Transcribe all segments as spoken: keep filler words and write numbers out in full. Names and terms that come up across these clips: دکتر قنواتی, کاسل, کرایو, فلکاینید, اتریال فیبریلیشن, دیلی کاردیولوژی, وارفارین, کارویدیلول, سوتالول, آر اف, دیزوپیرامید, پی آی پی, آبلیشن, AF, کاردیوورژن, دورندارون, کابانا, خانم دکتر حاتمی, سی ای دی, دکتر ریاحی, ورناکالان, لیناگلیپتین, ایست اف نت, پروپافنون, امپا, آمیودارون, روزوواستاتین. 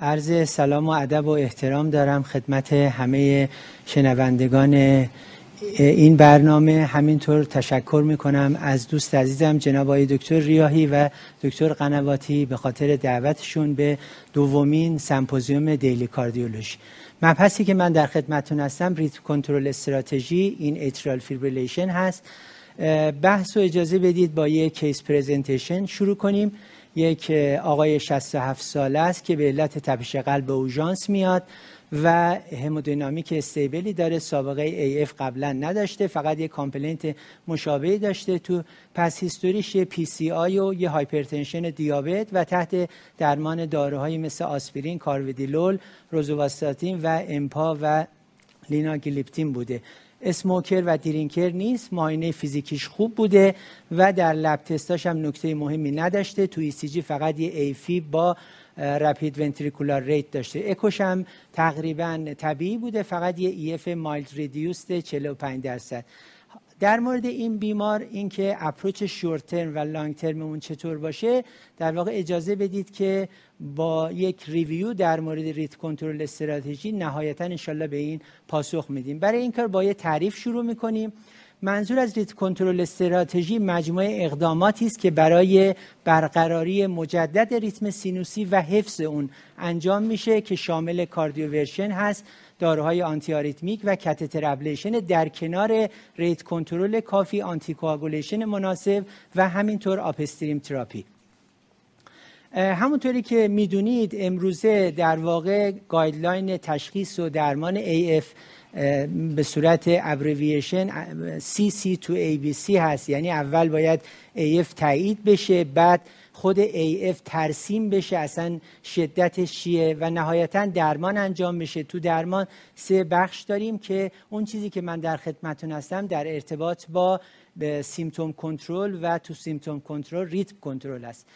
عرض سلام و ادب و احترام دارم خدمت همه شنوندگان این برنامه. همینطور تشکر میکنم از دوست عزیزم جناب آقای دکتر ریاحی و دکتر قنواتی به خاطر دعوتشون به دومین سمپوزیوم دیلی کاردیولوژی. مبحثی که من در خدمتتون هستم ریتم کنترل استراتژی این اتریال فیبریلیشن هست. بحث و اجازه بدید با یک کیس پرزنتیشن شروع کنیم. یک آقای شصت و هفت ساله است که به علت تپش قلب به اورژانس میاد و همودینامیک استیبلی داره، سابقه ای اف قبلا نداشته، فقط یک کامپلینت مشابهی داشته. تو پس هیستوریش یه پی سی آی و یه هایپرتنشن دیابت و تحت درمان داروهایی مثل آسپرین، کارویدیلول، روزوواستاتین و امپا و لیناگلیپتین بوده. اسموکر و درینکر نیست، معاینه فیزیکیش خوب بوده و در لب تستاش هم نکته مهمی نداشته. تو ای سی جی فقط یه ایفی با رپید ونتریکولار ریت داشته. اکوش هم تقریبا طبیعی بوده، فقط یه ای اف مایلد ریدیوست چهل و پنج درصد. در مورد این بیمار اینکه اپروچ شورت ترم و لانگ ترممون چطور باشه، در واقع اجازه بدید که با یک ریویو در مورد ریت کنترل استراتژی نهایتا انشالله به این پاسخ میدیم. برای این کار با یه تعریف شروع میکنیم. منظور از ریت کنترل استراتژی مجموعه اقداماتی است که برای برقراری مجدد ریتم سینوسی و حفظ اون انجام میشه که شامل کاردیوورژن هست، داروهای آنتی آریتمیک و کاتتر ابلیشن در کنار ریت کنترل کافی، آنتی کوآگولیشن مناسب و همینطور آپستریم تراپی. همونطوری که میدونید امروزه در واقع گایدلاین تشخیص و درمان ای اف به صورت ابریویشن سی سی تو ای بی سی هست، یعنی اول باید ای اف تایید بشه، بعد خود ای اف ترسیم بشه اصلا شدتش چیه و نهایتا درمان انجام میشه. تو درمان سه بخش داریم که اون چیزی که من در خدمتتون هستم در ارتباط با سیمپتوم کنترل و تو سیمپتوم کنترل ریتم کنترل است.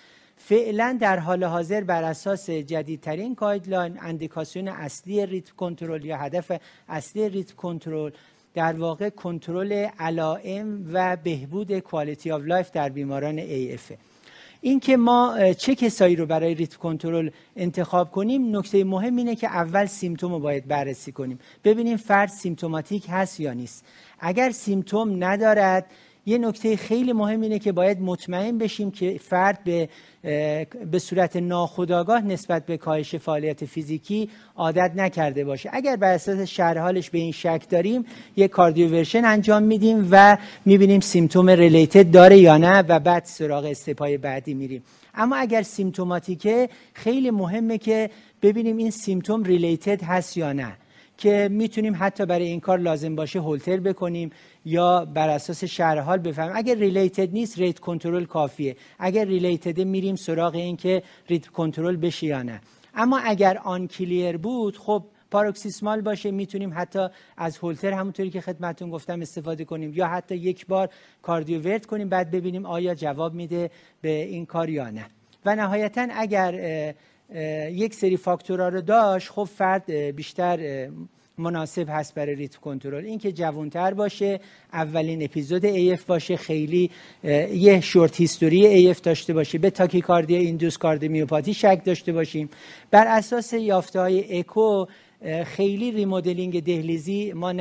فعلا در حال حاضر بر اساس جدیدترین گایدلاین اندیکاسیون اصلی ریتم کنترل یا هدف اصلی ریتم کنترل در واقع کنترل علائم و بهبود کوالیتی آف لایف در بیماران ای اف. این که ما چه کسایی رو برای ریتم کنترل انتخاب کنیم، نکته مهم اینه که اول سیمپتوم رو باید بررسی کنیم، ببینیم فرد سیمپتوماتیک هست یا نیست. اگر سیمپتوم ندارد، یه نکته خیلی مهم اینه که باید مطمئن بشیم که فرد به به صورت ناخودآگاه نسبت به کاهش فعالیت فیزیکی عادت نکرده باشه. اگر بر اساس شرح حالش به این شک داریم، یک کاردیوورژن انجام میدیم و میبینیم سیمپتوم ریلیتد داره یا نه و بعد سراغ استپای بعدی میریم. اما اگر سیمپتوماتیکه، خیلی مهمه که ببینیم این سیمپتوم ریلیتد هست یا نه، که میتونیم حتی برای این کار لازم باشه هولتر بکنیم یا بر اساس شرح حال بفهمیم. اگر ریلیتد نیست، ریت کنترل کافیه. اگر ریلیتد میریم سراغ این که ریت کنترل بشه یا نه. اما اگر آن کلیر بود، خب پاروکسیسمال باشه، میتونیم حتی از هولتر همونطوری که خدمتون گفتم استفاده کنیم یا حتی یک بار کاردیوورت کنیم، بعد ببینیم آیا جواب میده به این کار یا نه. و نهایتا اگر یک سری فاکتورها رو داشت، خب فرد بیشتر مناسب هست برای ریتم کنترل. اینکه جوانتر باشه، اولین اپیزود ای اف باشه، خیلی یه شورت هیستوری ای اف داشته باشه، به تاکیکاردی ایندوس کاردیومیوپاتی شک داشته باشیم. بر اساس یافته‌های اکو خیلی ریمودلینگ دهلیزی ما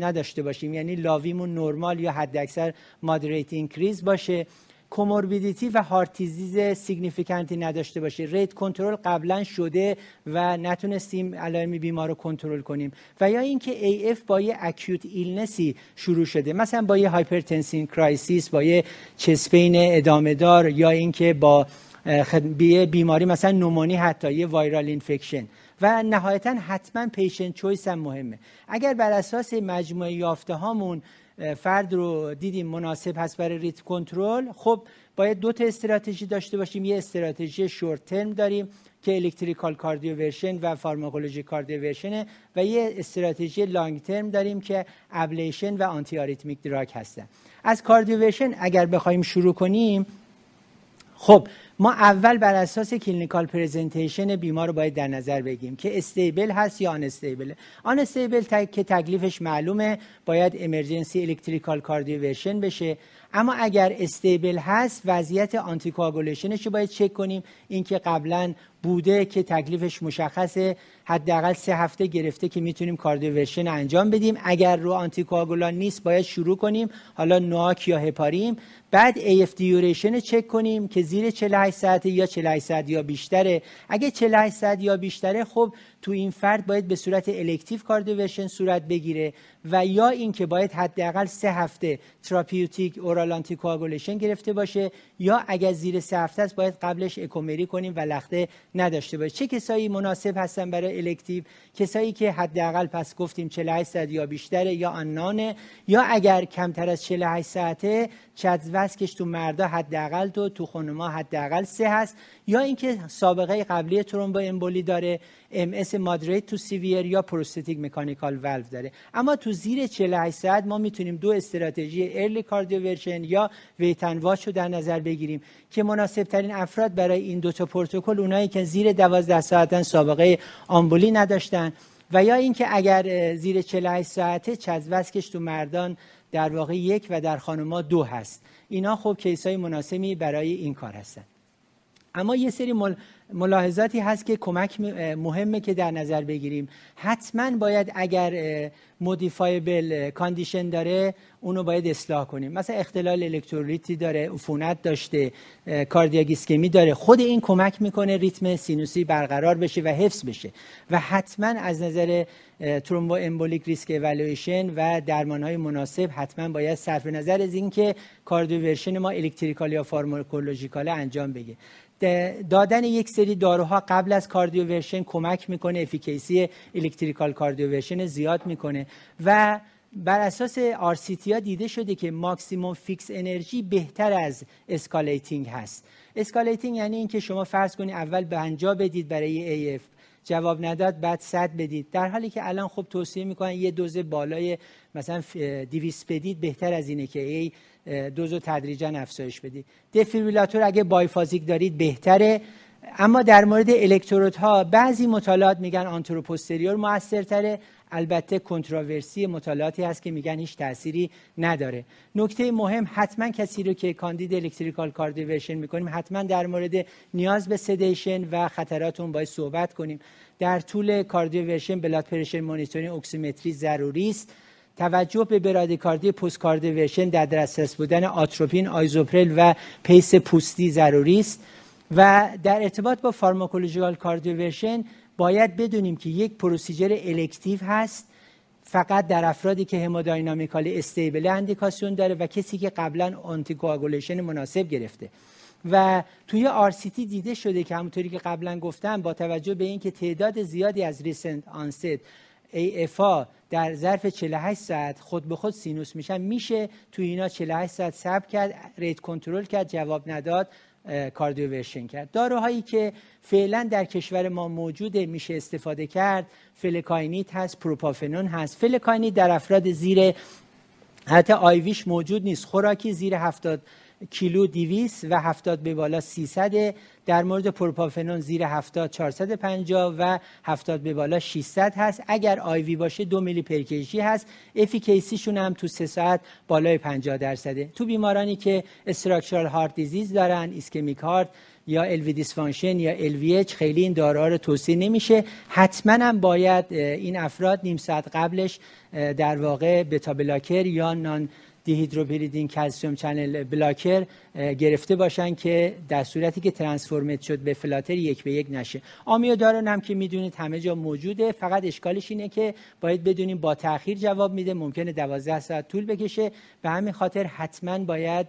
نداشته باشیم، یعنی لاویمون نرمال یا حداکثر مادریت اینکریز باشه، کوموربیدیتی و هارت دیزیز سیگنیفیکانتی نداشته باشه، ریت کنترل قبلا شده و نتونستیم علائم بیمار رو کنترل کنیم، و یا اینکه ای اف با یه اکیوت ایلنسی شروع شده، مثلا با یه هایپرتنسین کرایسیس، با یه چست پین ادامه دار، یا اینکه با یه بیماری مثلا نومونی، حتی یه وایرال اینفکشن. و نهایتا حتما پیشنت چویس هم مهمه. اگر بر اساس مجموعه یافته هامون فرد رو دیدیم مناسب هست برای ریتم کنترل، خب باید دو تا استراتژی داشته باشیم. یه استراتژی شورت ترم داریم که الکتریکال کاردیوورژن و فارماکولوژی کاردیوورژن، و یه استراتژی لانگ ترم داریم که ابلیشن و آنتی آریتمیک دراگ هستن. از کاردیوورژن اگر بخوایم شروع کنیم، خب ما اول بر اساس کلینیکال پرزنتیشن بیمار رو باید در نظر بگیریم که استیبل هست یا آن استیبله. آن استیبل تک که تکلیفش معلومه، باید امرجنسی الکتریکال کاردیوورژن بشه. اما اگر استیبل هست، وضعیت آنتی کوآگولیشنش رو باید چک کنیم، اینکه قبلا بوده که تکلیفش مشخصه، حداقل سه هفته گرفته که میتونیم کاردیوورژن انجام بدیم. اگر رو آنتیکواگولان نیست باید شروع کنیم، حالا ناک یا هپاریم. بعد ای اف دیوریشن چک کنیم که زیر چهل و هشت ساعته یا چهل و هشت ساعت یا بیشتره. اگه چهل و هشت ساعت یا بیشتره، خب تو این فرد باید به صورت الکتیو کاردیوورژن صورت بگیره، و یا اینکه باید حداقل سه هفته تراپیوتیک اورال آنتیکواگولیشن گرفته باشه، یا اگر زیر سه هفته است باید قبلش اکومری کنیم و لخته نداشته باشه. چه کسایی مناسب هستن برای الکتیو؟ کسایی که حداقل پس گفتیم چهل و هشت ساعت یا بیشتره یا آنانه، یا اگر کمتر از چهل و هشت ساعته چدز واسکش تو مردا حداقل دو، تو خانم‌ها حداقل سه هست، یا اینکه سابقه قبلی ترومبو امبولی داره، ام اس مادریت تو سیویر یا پروستاتیک مکانیکال ولو داره. اما تو زیر چهل و هشت ساعت ما میتونیم دو استراتژی ارلی کاردیوورژن یا ویتن واچ رو در نظر بگیریم که مناسب ترین افراد برای این دو تا پروتکل اونایی که زیر دوازده ساعتن، سابقه آمبولی نداشتن، و یا اینکه اگر زیر چهل و هشت ساعته چزوسکش تو مردان در واقع یک و در خانم‌ها دو هست. اینا خب کیسای مناسبی برای این کار هستن. اما یه سری مل... ملاحظاتی هست که کمک مهمه که در نظر بگیریم. حتما باید اگر مودیفایبل کاندیشن داره اونو باید اصلاح کنیم. مثلا اختلال الکترولیتی داره، عفونت داشته، کاردیاک ایسکمی داره، خود این کمک میکنه ریتم سینوسی برقرار بشه و حفظ بشه. و حتما از نظر ترومبو امبولیک ریسک اوالویشن و درمانهای مناسب حتما باید صرف نظر از اینکه کاردیوورژن ما الکتریکال یا فارماکولوژیکال انجام بگه. دادن یک سری داروها قبل از کاردیوورژن کمک میکنه، افیکیسی الکتریکال کاردیوورژن زیاد میکنه. و بر اساس آر سی تی ها دیده شده که ماکسیموم فیکس انرژی بهتر از اسکالیتینگ هست. اسکالیتینگ یعنی اینکه شما فرض کنید اول پنجاه بدید برای ای اف، جواب نداد بعد صد بدید، در حالی که الان خب توصیه میکنن یه دوز بالای مثلا دویست بدید بهتر از اینه که ای دوزو تدریجا افزایش بدید. دفیبریلاتور اگه بایفازیک دارید بهتره. اما در مورد الکترودها بعضی مطالعات میگن آنتروپوستریور موثرتره، البته کنتراورسی مطالعاتی هست که میگن هیچ تأثیری نداره. نکته مهم، حتما کسی رو که کاندید الکتریکال کاردیوورژن میکنیم حتما در مورد نیاز به سدیشن و خطرات اون باید صحبت کنیم. در طول کاردیوورژن بلاد پرشر مانیتورینگ اکسیمتری ضروری است. توجه به برادیکاردی پست کاردیوورژن، در دسترس بودن آتروپین، آیزوپرل و پیس پوستی ضروری است. و در ارتباط با فارماکولوژیکال کاردیوورژن باید بدونیم که یک پروسیجر الکتیو هست، فقط در افرادی که هموداینامیکال استیبل اندیکاسیون داره و کسی که قبلا آنتیکواگولیشن مناسب گرفته. و توی آر سی تی دیده شده که همونطوری که قبلا گفتم، با توجه به اینکه تعداد زیادی از ریسنت آنست ای اف ای در ظرف چهل و هشت ساعت خود به خود سینوس میشن، میشه توی اینا چهل و هشت ساعت صبر کرد، ریت کنترل کرد، جواب نداد کاردیوورژن کرد. داروهایی که فعلا در کشور ما موجوده میشه استفاده کرد، فلکاینید هست، پروپافنون هست. فلکاینید در افراد زیر، حتی آیویش موجود نیست، خوراکی زیر هفتاد کیلو دویست و هفتاد به بالا سیصد. در مورد پروپافنون زیر هفتاد چهارصد و پنجاه و هفتاد به بالا ششصد هست. اگر آیوی باشه دو میلی پرکیجی هست. افیکیسیشون هم تو سه ساعت بالای پنجاه درصده. تو بیمارانی که استراکچرال هارت دیزیز دارن، ایسکمیک هارت یا الوی دیسفانکشن یا الوی اچ، خیلی این داروها رو توصیه نمیشه. حتما هم باید این افراد نیم ساعت قبلش در واقع بتا بلاکر یا نان دیهیدروپیریدین کلسیم چنل بلاکر گرفته باشن که در صورتی که ترانسفورمت شد به فلاتر یک به یک نشه. آمیودارون هم که میدونید همه جا موجوده، فقط اشکالش اینه که باید بدونیم با تاخیر جواب میده، ممکنه دوازده ساعت طول بکشه. به همین خاطر حتما باید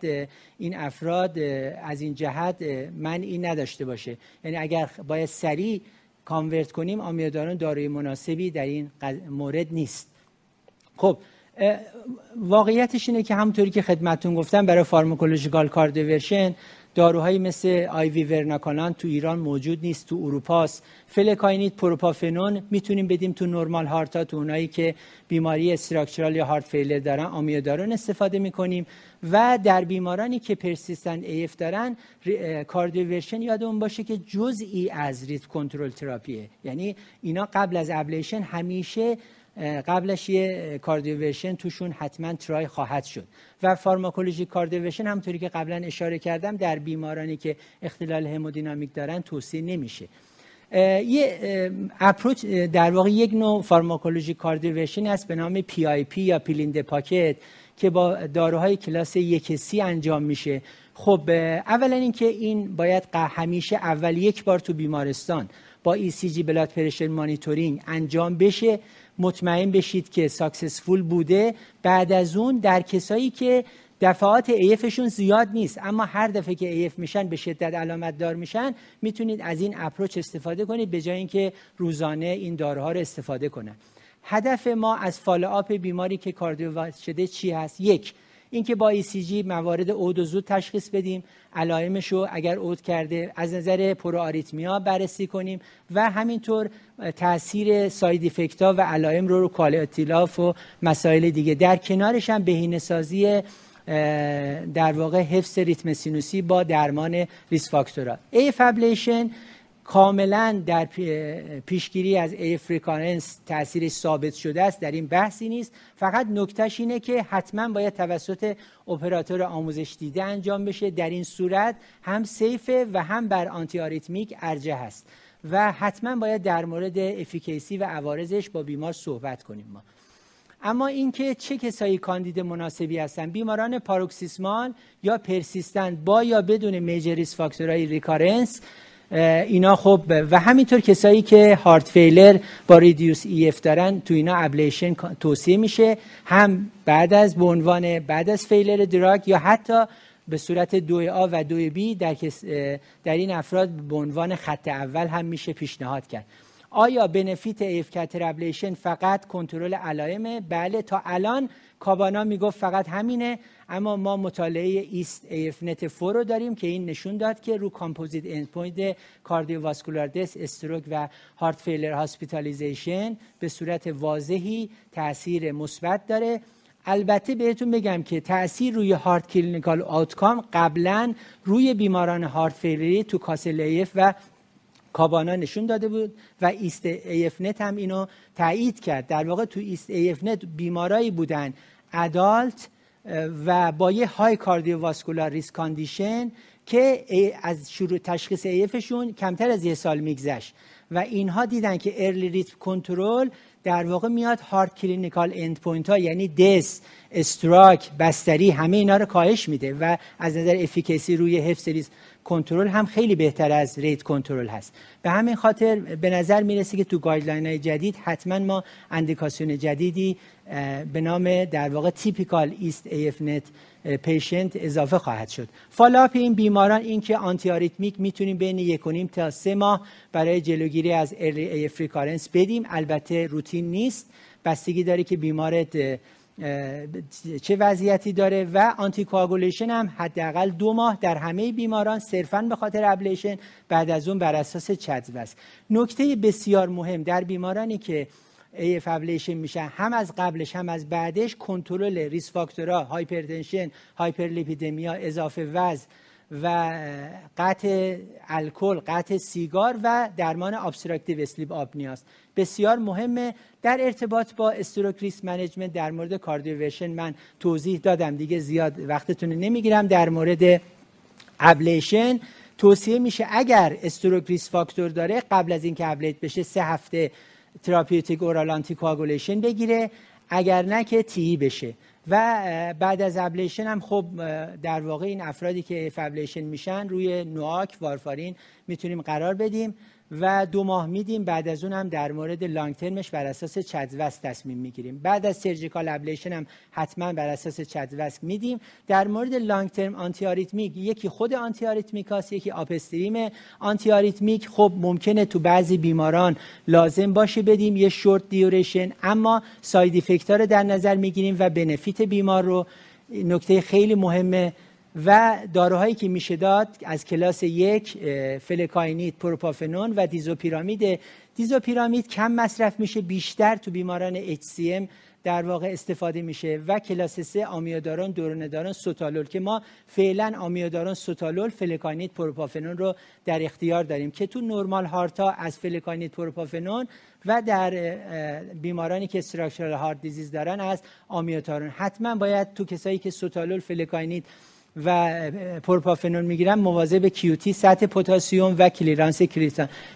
این افراد از این جهت منعی نداشته باشه، یعنی اگر باید سریع کانورت کنیم آمیودارون داروی مناسبی در این مورد نیست. خب واقعیتش اینه که همونطوری که خدمتون گفتم، برای فارماکولوژیکال کاردیوورژن داروهایی مثل آیوی ورناکالان تو ایران موجود نیست، تو اروپاست. فلکاینید، پروپافنون میتونیم بدیم تو نورمال هارتا، تو اونایی که بیماری استراکچرال یا هارت فیلر دارن آمیودارون استفاده میکنیم. و در بیمارانی که پرسیستنت ای اف دارن کاردیوورژن یادمون باشه که جزئی از ریت کنترل تراپیه، یعنی اینا قبل از ابلیشن همیشه قبلش یه کاردیوورژن توشون حتما ترای خواهد شد. و فارماکولوژی کاردیوورژن همونطوری که قبلا اشاره کردم در بیمارانی که اختلال همودینامیک دارن توصیه نمیشه. یه اپروچ در واقع یک نوع فارماکولوژی کاردیولوژی هست به نام پی آی پی یا پیلیند پاکت که با داروهای کلاس یک سی انجام میشه. خب اولا اینکه این باید همیشه اول یک بار تو بیمارستان با ای سی جی بلاد پرشر مانیتورینگ انجام بشه، مطمئن بشید که ساکسسفول بوده. بعد از اون در کسایی که دفعات ایفشون زیاد نیست اما هر دفعه که ایف میشن به شدت علامت دار میشن، میتونید از این اپروچ استفاده کنید به جای اینکه روزانه این داروها رو استفاده کنن. هدف ما از فالوآپ بیماری که کاردیوواس شده چی هست؟ یک، اینکه با ای سی جی موارد اود و زود تشخیص بدیم، علائمش رو اگر اود کرده از نظر پروآریتمیا بررسی کنیم و همینطور تاثیر ساید افکت ها و علائم رو رو کالاتیلاف و مسائل دیگه. در کنارش هم بهینه‌سازی در واقع حفظ ریتم سینوسی با درمان ریس فاکتورها. ای فابلیشن کاملا در پیشگیری از ای فریکانس تاثیرش ثابت شده است، در این بحثی نیست. فقط نکتهش اینه که حتما باید توسط اپراتور آموزش دیده انجام بشه، در این صورت هم سیفه و هم بر آنتی آریتمیک ارجح است و حتما باید در مورد افیکیسی و عوارضش با بیمار صحبت کنیم ما. اما اینکه چه کسایی کاندید مناسبی هستند، بیماران پاروکسیسمال یا پرسیستند با یا بدون میجر ریسک فاکتورهای ریکارنس اینا، خب و همینطور کسایی که هارت فیلر با ریدیوس ای اف دارن، تو اینا ابلیشن توصیه میشه، هم بعد از به عنوان بعد از فیلر دراگ یا حتی به صورت دو آ و دو بی در در این افراد به عنوان خط اول هم میشه پیشنهاد کرد. آیا بنفیت ایف کاتر ابلیشن فقط کنترل علائمه؟ بله، تا الان کابانا میگفت فقط همینه، اما ما مطالعه ایست اف نت فور رو داریم که این نشون داد که رو کامپوزیت اندپوینت کاردیوواسکولار دث، استروک و هارت فیلر هاسپیتالیزیشن به صورت واضحی تاثیر مثبت داره. البته بهتون بگم که تاثیر روی هارت کلینیکال آوتکام قبلا روی بیماران هارت فیلری تو کاسل ایف و کابانا نشون داده بود و ایست ایف نت هم اینو تایید کرد. در واقع تو ایست ایف نت بیمارایی بودن ادالت و با یه های کاردیوواسکولار ریسک کاندیشن که از شروع تشخیص ایفشون کمتر از یه سال میگذشت و اینها دیدن که ارلی ریتم کنترل در واقع میاد هارد کلینیکال اندپوینت ها یعنی دس، استراک، بستری، همه اینا رو کاهش میده و از نظر افیکیسی روی حفظ ریسک کنترل هم خیلی بهتر از ریت کنترل هست. به همین خاطر به نظر میرسه که تو گایدلاین های جدید حتما ما اندیکاسیون جدیدی به نام در واقع تیپیکال ایست اف نت پیشنت اضافه خواهد شد. فالوآپ این بیماران این که آنتی آریتمیک میتونیم بین یک و نیم تا سه ماه برای جلوگیری از ارلی اف ریکارنس بدیم، البته روتین نیست، بستگی داره که بیمارت چه وضعیتی داره و آنتی کوآگولیشن هم حداقل دو ماه در همه بیماران صرفاً به خاطر ابلیشن، بعد از اون بر اساس چدز است. نکته بسیار مهم در بیمارانی که ای ابلیشن میشن، هم از قبلش هم از بعدش کنترل ریس فاکتورها، هایپرتنشن، هایپرلیپیدمیا، اضافه وزن و قطع الکل، قطع سیگار و درمان ابستراکتیو اسلیپ آپنیا بسیار مهمه. در ارتباط با استروک ریسک منیجمنت در مورد کاردیوورژن من توضیح دادم دیگه، زیاد وقتتون نمیگیرم. در مورد ابلیشن توصیه میشه اگر استروک ریسک فاکتور داره قبل از اینکه ابلیت بشه سه هفته تراپیوتیک اورال آنتی کوآگولیشن بگیره، اگر نه که تی بشه. و بعد از ابلیشن هم خب در واقع این افرادی که ابلیشن میشن روی نوآک، وارفارین میتونیم قرار بدیم و دو ماه میدیم، بعد از اون هم در مورد لانگ ترمش بر اساس چدوست تصمیم میگیریم. بعد از سرجیکال ابلیشن هم حتما بر اساس چدوست میدیم. در مورد لانگ ترم آنتی آریتمیک، یکی خود آنتی آریتمیکاست، یکی آپستریم آنتی آریتمیک. خب ممکنه تو بعضی بیماران لازم باشه بدیم یه شورت دیوریشن، اما ساید افکت ها رو در نظر میگیریم و بنفیت بیمار رو. نکته خیلی مهمه و داروهایی که میشه داد از کلاس یک، فلکاینید، پروپافنون و دیزوپیرامید. دیزوپیرامید کم مصرف میشه، بیشتر تو بیماران اچ سی ام در واقع استفاده میشه و کلاس سه آمیودارون، دورندارون، سوتالول که ما فعلا آمیودارون، سوتالول، فلکاینید، پروپافنون رو در اختیار داریم که تو نورمال هارتا از فلکاینید، پروپافنون و در بیمارانی که استراکچورال هارت دیزیز دارن از آمیودارون. حتما باید تو کسایی که سوتالول، فلکاینید و پروپافنول میگیرن مواظب به کیوتی، سطح پتاسیم و کلیرانس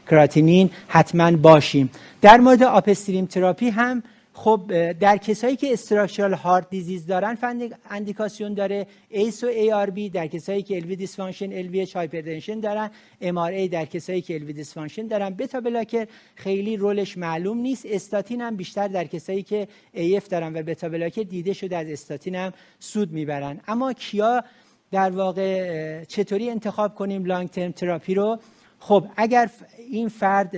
کراتینین حتما باشیم. در مورد آپستریم تراپی هم خب در کسایی که استراکچرال هارت دیزیز دارن فند اندیکاسیون داره ایس و ای آر بی، در کسایی که الوی دیسفانکشن، الوی اچ، هایپرتنشن دارن، ام آر ای در کسایی که الوی دیسفانکشن دارن، بتا بلاکر خیلی رولش معلوم نیست، استاتین هم بیشتر در کسایی که ای اف دارن و بتا بلاکر دیده شده از استاتین هم سود میبرن. اما کیا در واقع چطوری انتخاب کنیم لانگ ترم تراپی رو؟ خب اگر این فرد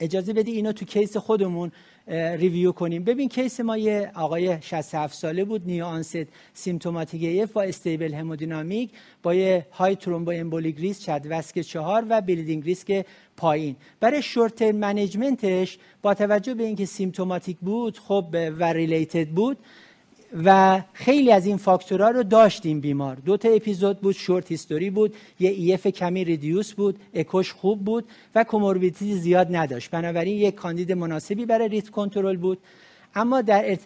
اجازه بده اینو تو کیس خودمون ریویو کنیم. ببین کیس ما یه آقای شصت و هفت ساله بود، نیو آنست سیمتوماتیک ایف با استیبل همودینامیک، با یه های ترومبو امبولیک ریسک چدوسک چهار و بلیدینگ ریسک پایین. برای شورت منیجمنتش با توجه به اینکه سیمتوماتیک بود خب و ریلیتد بود و خیلی از این فاکتورها رو داشتیم بیمار. دو تا اپیزود بود، شورت هیستوری بود، یه ای اف کمی ریدیوس بود، اکوش خوب بود و کوموربیدیتی زیاد نداشت. بنابراین یک کاندید مناسبی برای ریت کنترل بود. اما در ات...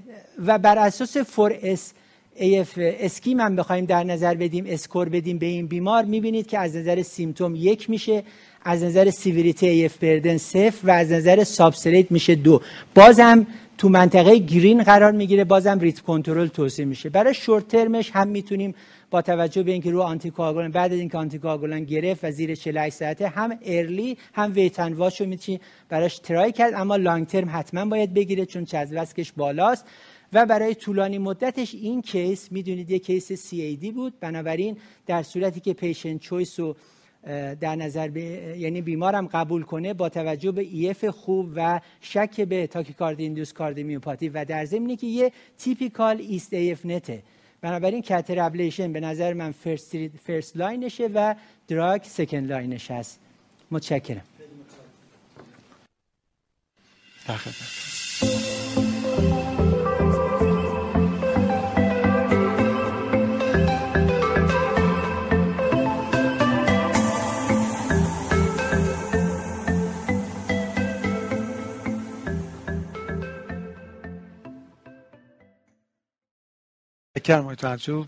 و بر اساس فور اس ای اف اسکیم هم بخوایم در نظر بدیم، اسکور بدیم به این بیمار، می‌بینید که از نظر سیمتوم یک میشه، از نظر سیوریتی ای اف بردن صفر و از نظر سابستریت میشه دو. بازم تو منطقه گرین قرار میگیره، بازم ریت کنترل توصیه میشه. برای شورت ترمش هم میتونیم با توجه به اینکه رو آنتی کوآگولان بعد از اینکه آنتی کوآگولان گرفت و زیر چهل و هشت ساعته هم ارلی هم ویتن واشو میتونیم براش ترای کرد، اما لانگ ترم حتما باید بگیره چون چزوسکش بالاست. و برای طولانی مدتش این کیس میدونید یه کیس سی ای دی بود، بنابراین در صورتی که پیشنت چویس و در نظر ب... یعنی بیمارم قبول کنه با توجه به ایف خوب و شک به تاکیکاردی ایندوس کاردیومیوپاتی و در ضمنی که یه تیپیکال ایست ای اف نته، بنابراین کاتتر ابلیشن به نظر من فرست فرست لاینشه و دراگ سکند لاینش هست. متشکرم. متشکرم توجه،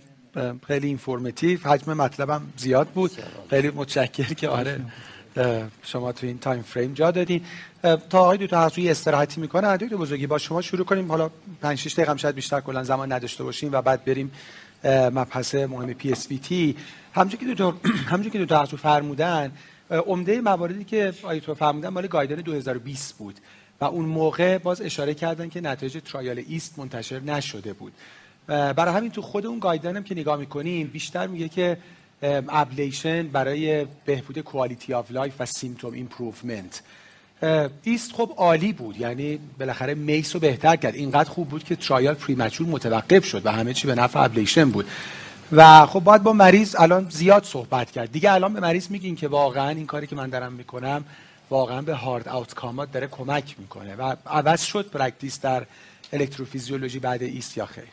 خیلی اینفورماتیو، حجم مطلبم زیاد بود، خیلی متشکرم که آره شما تو این تایم فریم جا دادین. تا آقای دو تا حضوری استراحتی میکنن، دکتر بزرگی با شما شروع کنیم، حالا پنج شش دقیقه هم شاید بیشتر کلا زمان نداشته باشیم و بعد بریم مبحث مهم پی اس وی تی. همونجوری که دکتر همونجوری که دکتر حضور فرمودن، عمده مواردی که آیتو فرمودن مال گایدلاین دو هزار و بیست بود و اون موقع باز اشاره کردن که نتایج ترایال ایست منتشر نشده بود. برای همین تو خود اون گایدلاین هم که نگاه میکنیم بیشتر میگه که ابلیشن برای بهبود کوالیتی آف لایف و سیمتوم ایمپروومنت. ایست خب عالی بود، یعنی بالاخره میس رو بهتر کرد، اینقدر خوب بود که ترایال پریمچور متوقف شد و همه چی به نفع ابلیشن بود و خب باید با مریض الان زیاد صحبت کرد دیگه. الان به مریض میگین که واقعا این کاری که من دارم میکنم واقعا به هارد آوتکامات داره کمک میکنه و عوض شد پرکتیس در الکتروفیزیولوژی بعد ایست یا خیر؟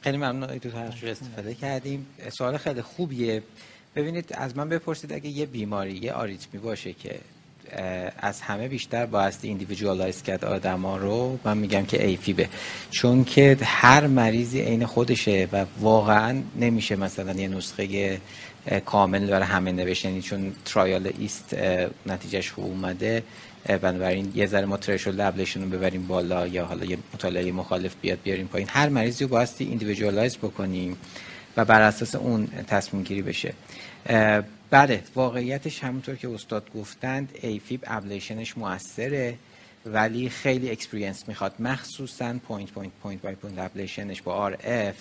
خیلی ممنون از توضیحاتش، استفاده کردیم. سوال خیلی خوبیه. ببینید از من بپرسید اگه یه بیماری یه آریتمی باشه که از همه بیشتر بایستی ایندیویدوالایز کرد آدما رو، من میگم که ایفیبه، چون که هر مریضی عین خودشه و واقعا نمیشه مثلا یه نسخه کامل برای همه نوشتن، چون ترایال ایست نتیجهش خوب اومده. بنابراین یه ذره ما ترشولد ابلیشن رو ببریم بالا یا حالا یه مطالعه مخالف بیاد بیاریم پایین. هر مریضی رو بایستی ایندیویدوالایز بکنیم و بر اساس اون تصمیم گیری بشه. بله واقعیتش همونطور که استاد گفتند ایفیب ابلیشنش موثره ولی خیلی اکسپریانس میخواد، مخصوصا پوینت پوینت پوینت بای پوینت ابلیشنش با آر اف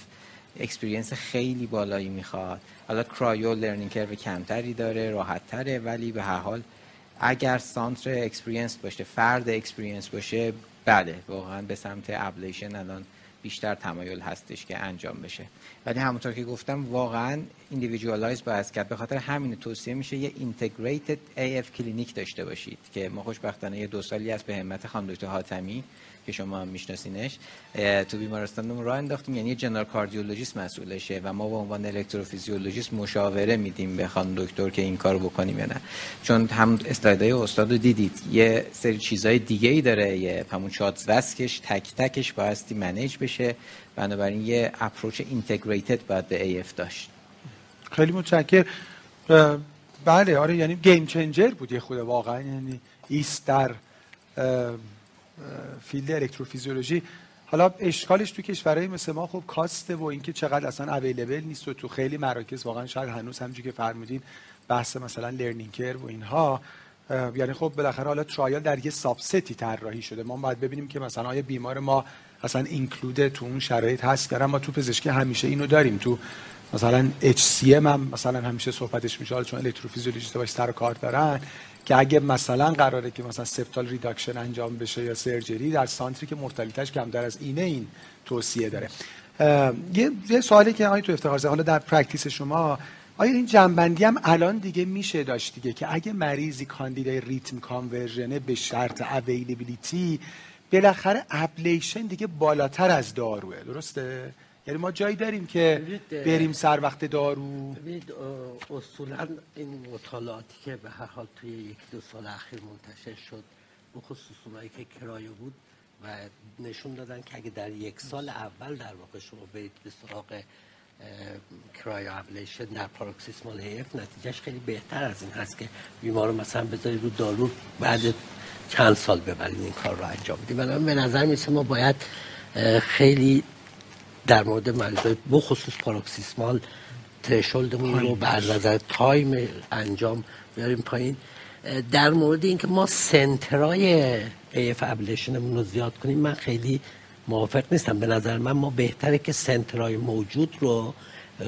اکسپریانس خیلی بالایی میخواد. حالا کرایو لرنینگ کرو کمتری داره، راحت تره، ولی به هر حال اگر سانتر اکسپریانس باشه، فرد اکسپریانس باشه، بله واقعا به سمت ابلیشن الان بیشتر تمایل هستش که انجام بشه. ولی همونطور که گفتم واقعا ایندیویدوالایز باید کرد. به خاطر همین توصیه میشه یه اینتگریتد ای اف کلینیک داشته باشید که ما خوشبختانه یه دو سالی از به همت خانم دکتر حاتمی که شما میشناسینش تو بیمارستانمون راه انداختیم، یعنی جنرال کاردیولوژیست مسئولشه و ما به عنوان الکتروفیزیولوژیست مشاوره میدیم به خانم دکتر که این کارو بکنیم یا نه. چون هم استایدای استادو دیدید یه سری چیزای دیگه‌ای داره، همون چادوسکش تک تکش بایستی منیج بشه. بشه. بنابراین یه اپروچ اینتگریتد باید به ای اف داشت. خیلی متشکرم. بله آره، یعنی گیم چنجر بود یه خود واقعا، یعنی ایست در فیلد الکتروفیزیولوژی. حالا اشکالش تو کشورهای مثل ما خب کاسته و اینکه چقدر اصلا اویلیبل نیست و تو خیلی مراکز واقعا شاید هنوز همونجوری که فرمودین بحث مثلا لرنینگ کرو و اینها، یعنی خب بالاخره حالا ترایل در یه سابستی طراحی شده، ما باید ببینیم که مثلا آیا بیمار ما اصلا اینکلود تو اون شرایط هست. دارم ما تو پزشکی همیشه اینو داریم، تو مثلا اچ سی ام هم مثلا همیشه صحبتش میشه چون الکتروفیزیولوژیست باش سر و کار دارن که اگه مثلا قراره که مثلا سپتال ریداکشن انجام بشه یا سرجری در سانتری که مورتالیتش کمتر از اینه، این توصیه داره. یه یه سوالی که آقای تو افتخار زده، حالا در پرکتیس شما آیا این جنبندی هم الان دیگه میشه داشت دیگه که اگه مریضی کاندیدای ریتم کانورژنه به شرط اویلیبیلیتی بالاخره ابلیشن دیگه بالاتر از داروه، درسته؟ یعنی ما جایی داریم که بریم سر وقت دارو؟ ببینید اصولا این مطالعاتی که به هر حال توی یک دو سال اخیر منتشر شد بخصوص اونایی که کرایه بود و نشون دادن که اگه در یک سال اول در واقع شما برید به سراغ کرایو ابلیشن در پاروکسیسمال ایف، نتیجهش خیلی بهتر از این هست که بیمارو مثلا بذارید رو دارو بعد چند سال ببرید این کار رو انجام بدید. بنابراین به نظر میسه ما باید خیلی در مورد مریضای بخصوص پاروکسیسمال ترشولدمون رو بعد از تایم انجام بیاریم پایین. در مورد اینکه ما سنترای ایف ابلیشنمون رو زیاد کنیم من خیلی موافق نیستم. به نظر من ما بهتره که سنترهای موجود رو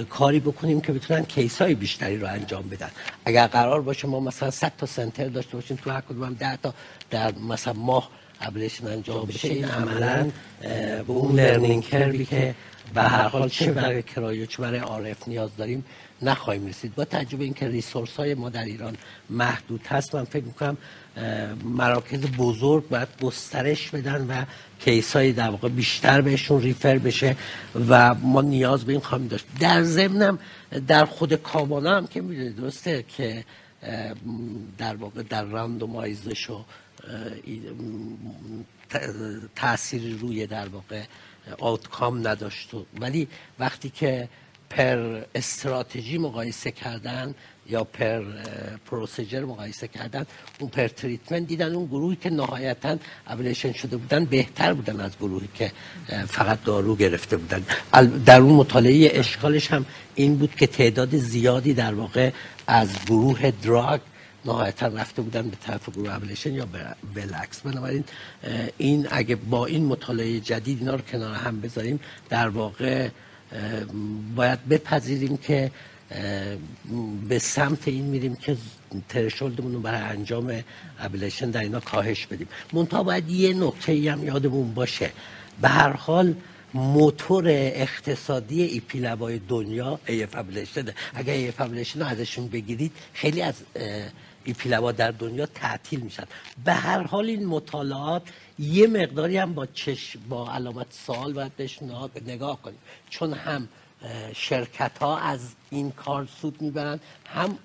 کاری بکنیم که بتونن کیسای بیشتری رو انجام بدن. اگر قرار باشه ما مثلا صد تا سنتر داشته باشیم تو هر کدوم ده تا در مثلا ماه ابلیشن انجام بشه، این عملاً به اون لرنینگ کروی که به هر حال چه برای کرایو چه برای آر اف نیاز داریم نخواهیم رسید. با تجربه این که ریسورس های ما در ایران محدود هست من فکر میکنم مراکز بزرگ باید گسترش بدن و کیس های در واقع بیشتر بهشون ریفر بشه و ما نیاز به این خواهیم داشت. در ضمنم در خود کابانا هم که میدونید درسته که در واقع در راندومایزش و تأثیری روی در واقع آوتکام نداشت، ولی وقتی که پر استراتژی مقایسه کردن یا پر پروسیجر مقایسه کردن اون پر تریتمنت دیدن اون گروهی که نهایتاً ابلیشن شده بودن بهتر بودن از گروهی که فقط دارو گرفته بودن. در اون مطالعه اشکالش هم این بود که تعداد زیادی در واقع از گروه دراگ نهایتاً رفته بودن به طرف گروه ابلیشن یا بالعکس. بنابراین این اگه با این مطالعه جدید اینا رو کنار هم بذاریم در واقع باید بپذیریم که به سمت این میریم که ترشولدمون رو برای انجام ابلیشن در اینا کاهش بدیم. منتها باید یه نکته‌ای هم یادمون باشه، به هر حال موتور اقتصادی ایپیلبای دنیا ایف ابلیشنه. اگر ایف ابلیشن رو ازشون بگیرید خیلی از ایپیلبا در دنیا تعطیل میشن. به هر حال این مطالعات یه مقداری هم با چشم با علامت سوال باید بهش نگاه کنیم، چون هم شرکت ها از این کار سود میبرن هم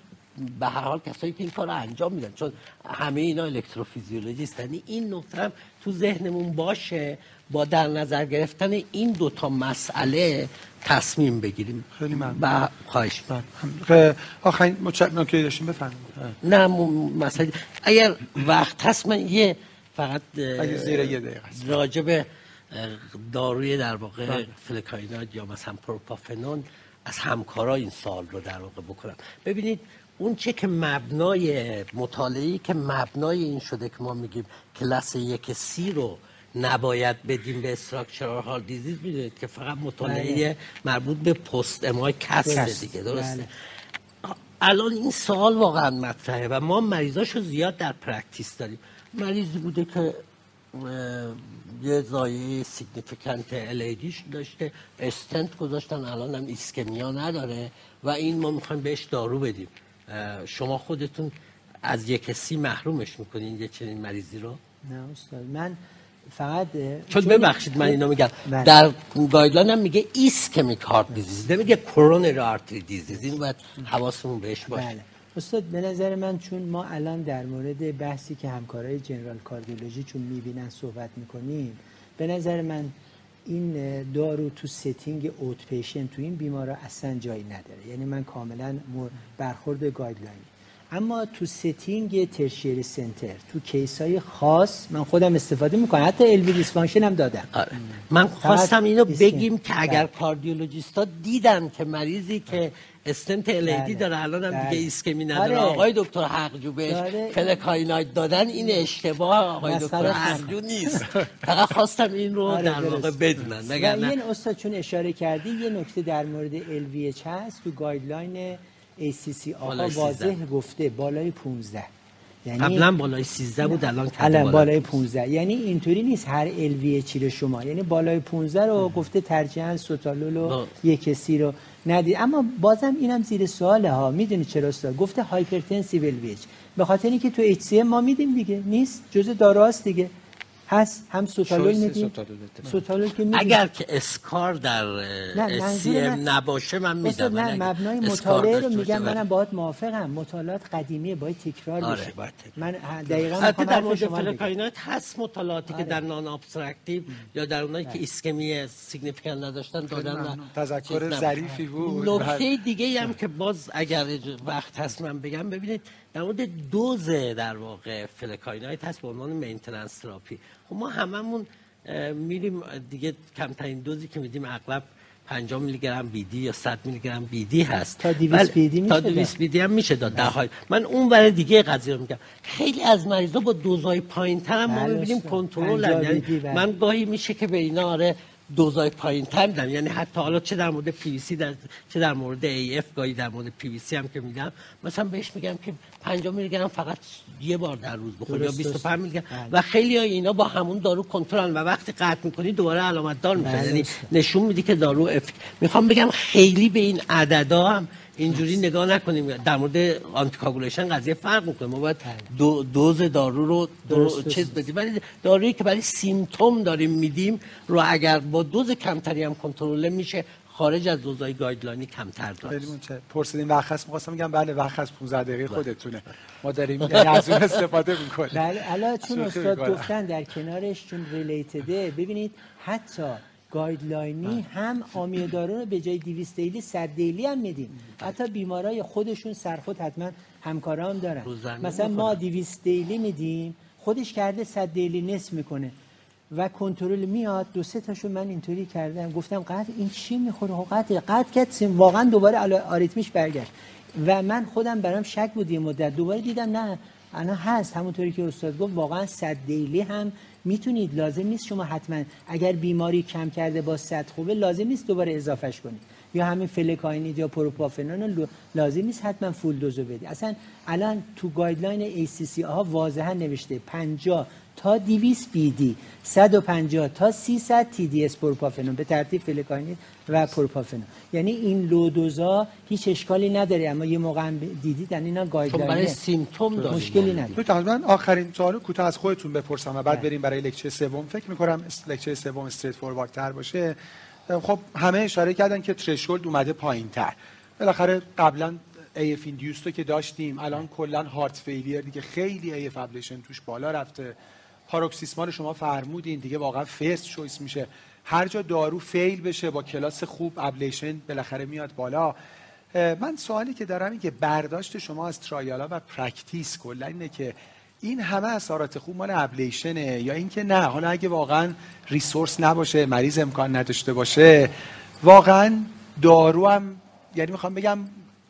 به هر حال کسایی که این کار رو انجام میدن، چون همه اینا الکتروفیزیولوژیستن. این نکته هم تو ذهنمون باشه، با در نظر گرفتن این دوتا مسئله تصمیم بگیریم. خیلی ممنون. خواهش می‌کنم. آخرین متشکرم که داشتیم بفرمایید. نه مسئله اگر وقت هست من یه فقط اگه زیر یه دقیقه راجع به داروی در واقع فلکاینات یا مثلا پروپافنون از همکارا این سال رو در واقع بکنم. ببینید اون چه که مبنای مطالعه‌ای که مبنای این شده که ما میگیم کلاس یک سی رو نباید بدیم به استراکچرال هارت دیزیز، میدونید که فقط مطالعه مربوط به پست امای کست دیگه، درسته؟ الان این سوال واقعا مطرحه و ما مریضاشو زیاد در پرکتیس داریم. مریضی بوده که یه زایه سیگنیفیکانت الایدیش داشته، استنت گذاشتن، الان هم ایسکمیا نداره و این ما میخوایم بهش دارو بدیم. شما خودتون از یک سی محرومش میکنین یه چنین مریضی رو؟ نه استاد، من فقط چون ببخشید من اینو میگم در گایدلاین هم میگه ایسکمیک هارت دیزیز، نمیگه کرونری آرتری دیزیز. این باید حواسمون بهش باشه. بله استاد به نظر من چون ما الان در مورد بحثی که همکارای جنرال کاردیولوژی چون میبینن صحبت میکنیم، به نظر من این دارو تو ستینگ اوت پیشنت تو این بیمارا اصلا جایی نداره، یعنی من کاملا برخورد گایدلاین. اما تو ستینگ ترشیری سنتر تو کیسای خاص من خودم استفاده میکنم، حتی الوی دیسفانکشن هم دادم. آره. من خواستم اینو بگیم که اگر کاردیولوژیستا دیدن که مریضی که استنت الیدی داره الان هم دیگه ایسکمی نداره، آقای دکتر حقجو بهش فلکایناید دادن، این اشتباه آقای دکتر حقجو نیست. فقط خواستم این رو در واقع بدونن. مگر این استاد چون اشاره کردی یه نکته در مورد الوی چ هست تو گایدلاین ای سی سی آقا واضح گفته بالای پونزده، یعنی قبلا بالای سیزده بود الان کرده بالای پونزده، یعنی اینطوری نیست هر الوی چیل شما، یعنی بالای پونزده رو اه. گفته ترجیحاً سوتالول و یک سی رو ندید. اما بازم اینم زیر سواله ها، میدونی چرا استاد گفته هایپرتنسیو الوی اچ؟ به خاطر اینکه تو اچ سی ما میدیم دیگه، نیست جزء داروهاست دیگه، هست هم سوتالول میدیم. سوتالول که اگر که اسکار در اس ام نباشه من میدم. نه مبنای مطالعه رو میگم، منم باهات موافقم، مطالعات قدیمی باید تکرار آره بشه. باید تکرار. من دقیقاً حتی در مورد فلکاینات هست مطالعاتی آره. که در نان ابستراکتیو یا در اونایی که ایسکمی سیگنیفیکانت نداشتن دادن. تذکر ظریفی بود. نکته دیگه هم که باز اگر وقت هست من بگم، ببینید در مورد دوز در واقع فلکاینات هست به عنوان مینتیننس تراپی. خب ما هممون میریم دیگه، کمترین دوزی که میدیم اغلب پنجاه میلی گرم بیدی یا صد میلی گرم بیدی هست، تا دویست بیدی میشه، تا دویست بیدی هم میشه داد. دههای من اون ور دیگه قضیه رو میگم، خیلی از مریضا با دوزهای پایینتر هم ما میبینیم کنترل هم، یعنی من گاهی میشه که به اینا آره دوزای پایین تر میدم، یعنی حتی حالا چه در مورد پی وی سی در چه در مورد ای اف، گاهی در مورد پی وی سی هم که میدم مثلا بهش میگم که پنجاه میلی گرم فقط یه بار در روز بخور یا بیست و پنج میلی گرم، و خیلی ها اینا با همون دارو کنترل، و وقتی قطع میکنی دوباره علامت دار میشه، یعنی نشون میدی که دارو اف. میخوام بگم خیلی به این عددا هم اینجوری نگاه نکنیم. در مورد آنتیکاگولیشن قضیه فرق میکنه، ما باید دو دوز دارو رو درست دو چیز بدیم، ولی دارویی که برای سیمتوم داریم میدیم رو اگر با دوز کمتری هم کنترل میشه، خارج از دوزهای گایدلاینی کمتر داره. پرسیدین وقت هست، می‌خواستم بگم بله وقت هست، پانزده دقیقه خودتونه، ما داریم از اون استفاده میکنیم. بله الان چون استاد گفتن در کنارش چون ریلیتده، ببینید حتی گایدلاینی هم آمیدارو رو به جای دویست دیلی صد دیلی هم میدیم، حتی بیمارای خودشون سرخود حتما همکارا هم دارن، مثلا ما دویست دیلی میدیم خودش کرده صد دیلی نصف میکنه و کنترل میاد. دو سه تاشو من اینطوری کردم، گفتم قطع این چی میخوره، قطع قطع کردم واقعا دوباره آریتمیش برگشت و من خودم برام شک بود یه مدت، دوباره دیدم نه الان هست، همونطوری که استاد گفت واقعا صد دیلی هم میتونید، لازم نیست شما حتما اگر بیماری کم کرده با صد خوبه لازم نیست دوباره اضافهش کنید، یا همین فلکاینید یا پروپافنان لازم نیست حتما فول دوزو بدید. اصلا الان تو گایدلاین ای سی سی ها واضحا نوشته پنجاه تا دویست بی دی، صد و پنجاه تا سیصد تی دی اس پروپافنان، به ترتیب فلکاینید و پروپافنان، یعنی این لو دوزا هیچ اشکالی نداره. اما یه موقع دیدید اینا گایدلاین برای سیمتوم داره مشکلی نداره. تقریبا آخرین سوالو کوتاه از خودتون بپرسم و بعد بریم برای لکچر سوم. فکر می‌کنم لکچر سوم استریت فوروارد تر باشه. خب همه اشاره کردن که ترشولد اومده پایین‌تر، بالاخره قبلا ایف ایندیوستو که داشتیم، الان کلا هارت فیلیر دیگه خیلی ایف ابلیشن توش بالا رفته، پاروکسیسمال شما فرمودین دیگه واقعا فرست چویس میشه، هر جا دارو فیل بشه با کلاس خوب ابلیشن بالاخره میاد بالا. من سوالی که دارم اینه که برداشت شما از ترایالا و پرکتیس کلا اینه که این همه اثرات خوب مال ابلیشنه، یا اینکه نه حالا اگه واقعا ریسورس نباشه، مریض امکان نداشته باشه، واقعا دارو هم یعنی میخوام بگم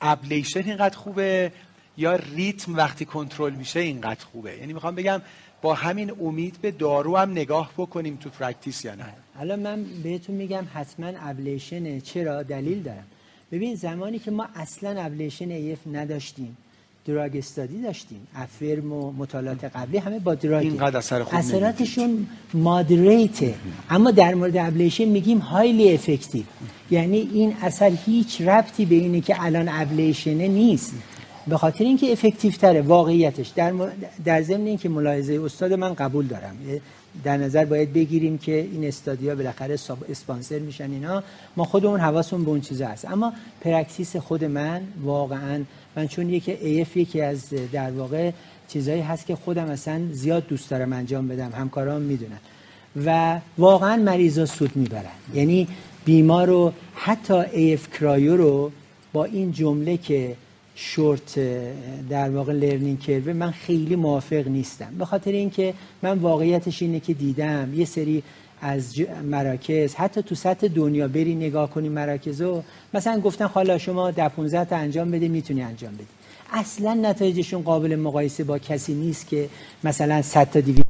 ابلیشن اینقدر خوبه یا ریتم وقتی کنترل میشه اینقدر خوبه؟ یعنی میخوام بگم با همین امید به دارو هم نگاه بکنیم تو پرکتیس یا نه؟ حالا من بهتون میگم حتما ابلیشنه. چرا؟ دلیل دارم. ببین زمانی که ما اصلا ابلیشن ایف نداشتیم، دراگ استادی داشتیم، افرم و مطالعات قبلی همه با دراگ، اینقدر اثر خوب اثراتشون مادریته. اما در مورد ابلیشن میگیم هایلی افکتیو، یعنی این اثر هیچ ربطی به اینه که الان ابلیشنه نیست، به خاطر اینکه افکتیو تره واقعیتش. در م... در ضمن اینکه ملاحظه استاد من قبول دارم، در نظر باید بگیریم که این استادیا بالاخره اسپانسر میشن، اینا ما خودمون حواسمون به اون چیزا هست. اما پرکتیس خود من واقعا من چون یک ایف یکی از در واقع چیزایی هست که خودم اصلا زیاد دوست دارم انجام بدم، همکارام میدونن و واقعا مریضا سود میبرن. یعنی بیمار رو حتی ایف کرایو رو با این جمله که شورت در واقع لرنینگ کرو، من خیلی موافق نیستم، به خاطر اینکه من واقعیتش اینه که دیدم یه سری از مراکز حتی تو سطح دنیا بری نگاه کنی مراکزو، مثلا گفتن حالا شما ده پانزده تا انجام بده میتونی انجام بدی، اصلا نتایجشون قابل مقایسه با کسی نیست که مثلا صد تا دیوی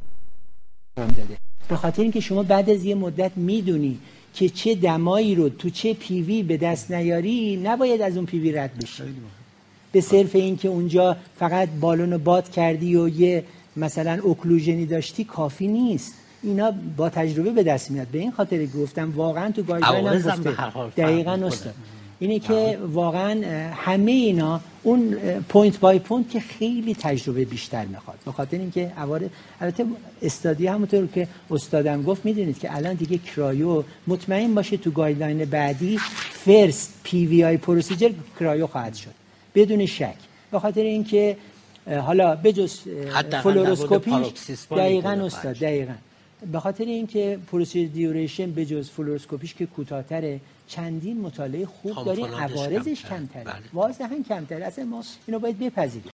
انجام داده، به خاطر اینکه شما بعد از یه مدت میدونی که چه دمایی رو تو چه پیوی به دست نیاری نباید از اون پیوی رد بشی، به صرف اینکه اونجا فقط بالون رو باد کردی و یه مثلا اوکلوژنی داشتی کافی نیست، اینا با تجربه به دست میاد. به این خاطر گفتم واقعا تو گایدلاین گفته دقیقاً استاد اینه که واقعا همه اینا اون پوینت بای پوینت که خیلی تجربه بیشتر میخواد، به خاطر اینکه عوارض البته استادی همونطور که استادم گفت میدونید که الان دیگه کرایو مطمئن باشه تو گایدلاین بعدی فرست پی وی آی پروسیجر کرایو خواهد شد بدون شک، به خاطر اینکه حالا بجز فلوروسکوپی دقیقاً استاد دقیقاً به خاطر اینکه پروسیجر دیوریشن به جز فلوروسکوپیش که کوتاه‌تره، چندین مطالعه خوب داریم، عوارضش کمتره، واضحاً کمتره، اصلا ما اینو باید بپذیریم.